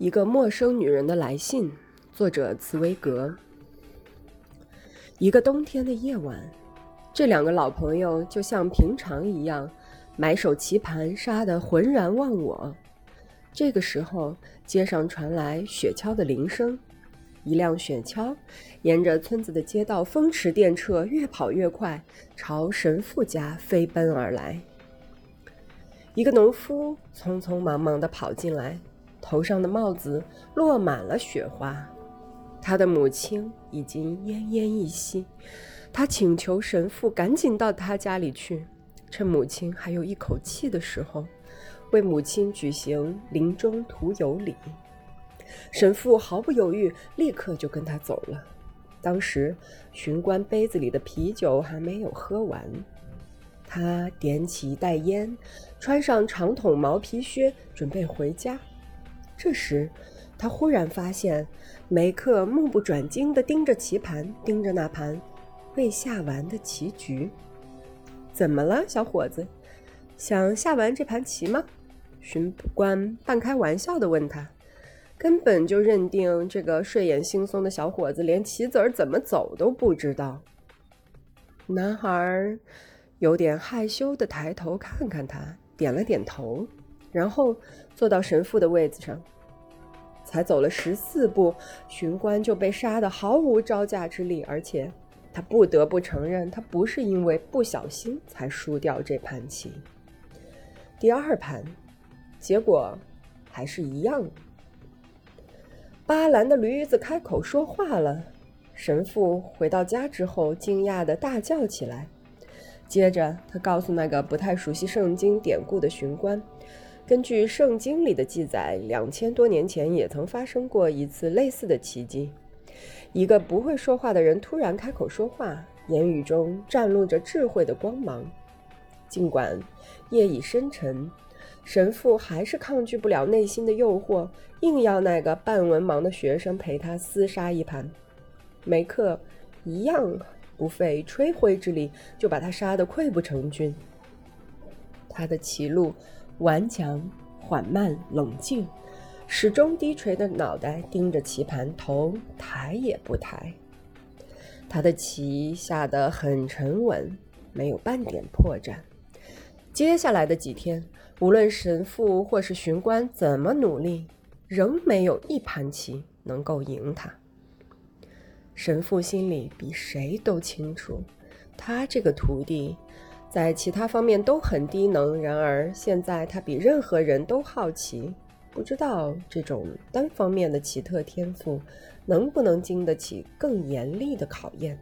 一个陌生女人的来信，作者茨威格。一个冬天的夜晚，这两个老朋友就像平常一样，买手棋盘杀得浑然忘我。这个时候，街上传来雪橇的铃声，一辆雪橇沿着村子的街道风驰电掣，越跑越快，朝神父家飞奔而来。一个农夫匆匆忙忙地跑进来，头上的帽子落满了雪花。他的母亲已经奄奄一息，他请求神父赶紧到他家里去，趁母亲还有一口气的时候，为母亲举行临终涂油礼。神父毫不犹豫，立刻就跟他走了。当时巡官杯子里的啤酒还没有喝完，他点起一袋烟，穿上长筒毛皮靴，准备回家。这时他忽然发现梅克目不转睛地盯着棋盘，盯着那盘未下完的棋局。怎么了，小伙子？想下完这盘棋吗？巡官半开玩笑地问他，根本就认定这个睡眼惺忪的小伙子连棋子儿怎么走都不知道。男孩有点害羞地抬头看看他，点了点头，然后坐到神父的位子上。才走了14步，巡官就被杀得毫无招架之力，而且他不得不承认，他不是因为不小心才输掉这盘棋。第二盘，结果还是一样的。巴兰的驴子开口说话了，神父回到家之后惊讶地大叫起来。接着他告诉那个不太熟悉圣经典故的巡官，根据圣经里的记载，2000多年前也曾发生过一次类似的奇迹。一个不会说话的人突然开口说话，言语中绽露着智慧的光芒。尽管夜已深沉，神父还是抗拒不了内心的诱惑，硬要那个半文盲的学生陪他厮杀一盘。梅克一样不费吹灰之力就把他杀得溃不成军。他的棋路顽强、缓慢、冷静，始终低垂的脑袋盯着棋盘，头抬也不抬。他的棋下得很沉稳，没有半点破绽。接下来的几天，无论神父或是巡官怎么努力，仍没有一盘棋能够赢他。神父心里比谁都清楚，他这个徒弟在其他方面都很低能，然而现在他比任何人都好奇，不知道这种单方面的奇特天赋能不能经得起更严厉的考验。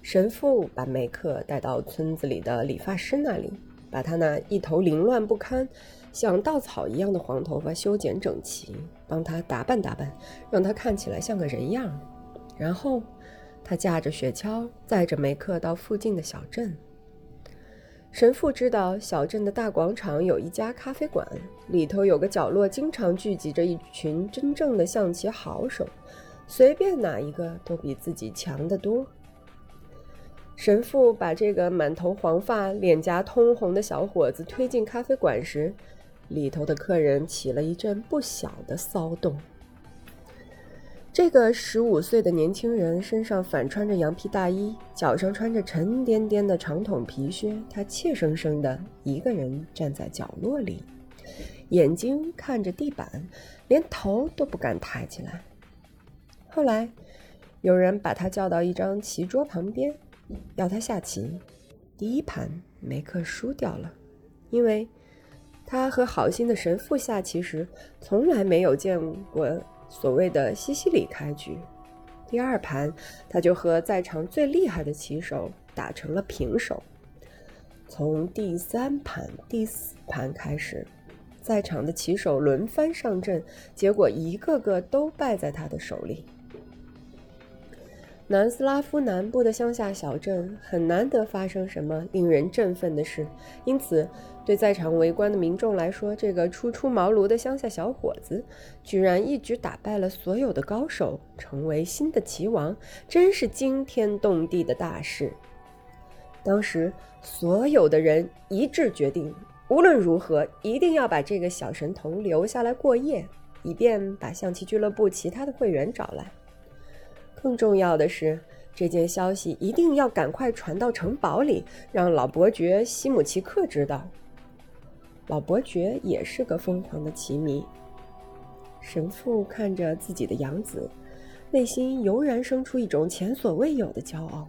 神父把梅克带到村子里的理发师那里，把他那一头凌乱不堪像稻草一样的黄头发修剪整齐，帮他打扮打扮，让他看起来像个人样。然后他驾着雪橇载着梅克到附近的小镇。神父知道小镇的大广场有一家咖啡馆，里头有个角落经常聚集着一群真正的象棋好手，随便哪一个都比自己强得多。神父把这个满头黄发、脸颊通红的小伙子推进咖啡馆时，里头的客人起了一阵不小的骚动。这个15岁的年轻人身上反穿着羊皮大衣，脚上穿着沉甸甸的长筒皮靴，他怯生生的一个人站在角落里，眼睛看着地板，连头都不敢抬起来。后来，有人把他叫到一张棋桌旁边，要他下棋。第一盘梅克输掉了，因为他和好心的神父下棋时从来没有见过所谓的西西里开局。第二盘他就和在场最厉害的棋手打成了平手。从第三盘、第四盘开始，在场的棋手轮番上阵，结果一个个都败在他的手里。南斯拉夫南部的乡下小镇很难得发生什么令人振奋的事，因此对在场围观的民众来说，这个初出茅庐的乡下小伙子居然一举打败了所有的高手，成为新的棋王，真是惊天动地的大事。当时所有的人一致决定无论如何一定要把这个小神童留下来过夜，以便把象棋俱乐部其他的会员找来。更重要的是，这件消息一定要赶快传到城堡里，让老伯爵西姆奇克知道。老伯爵也是个疯狂的棋迷。神父看着自己的养子，内心油然生出一种前所未有的骄傲，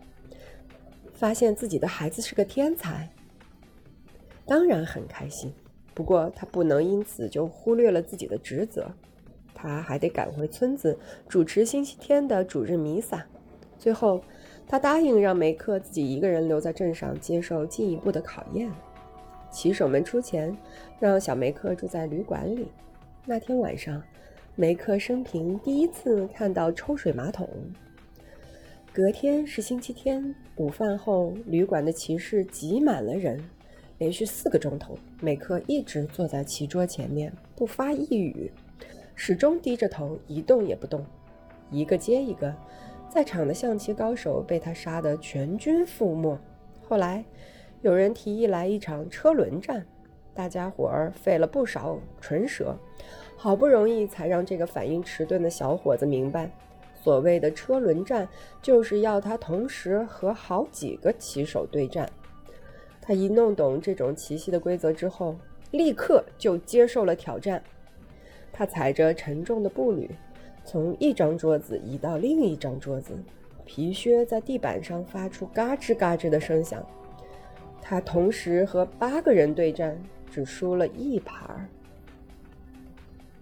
发现自己的孩子是个天才，当然很开心。不过他不能因此就忽略了自己的职责，他还得赶回村子主持星期天的主日弥撒。最后他答应让梅克自己一个人留在镇上接受进一步的考验。骑手们出钱让小梅克住在旅馆里。那天晚上，梅克生平第一次看到抽水马桶。隔天是星期天，午饭后旅馆的骑士挤满了人，连续4个钟头，梅克一直坐在棋桌前面不发一语，始终低着头一动也不动。一个接一个，在场的象棋高手被他杀得全军覆没。后来有人提议来一场车轮战，大家伙儿费了不少唇舌，好不容易才让这个反应迟钝的小伙子明白，所谓的车轮战就是要他同时和好几个棋手对战。他一弄懂这种棋系的规则之后，立刻就接受了挑战。他踩着沉重的步履，从一张桌子移到另一张桌子，皮靴在地板上发出嘎吱嘎吱的声响。他同时和8个人对战，只输了一盘。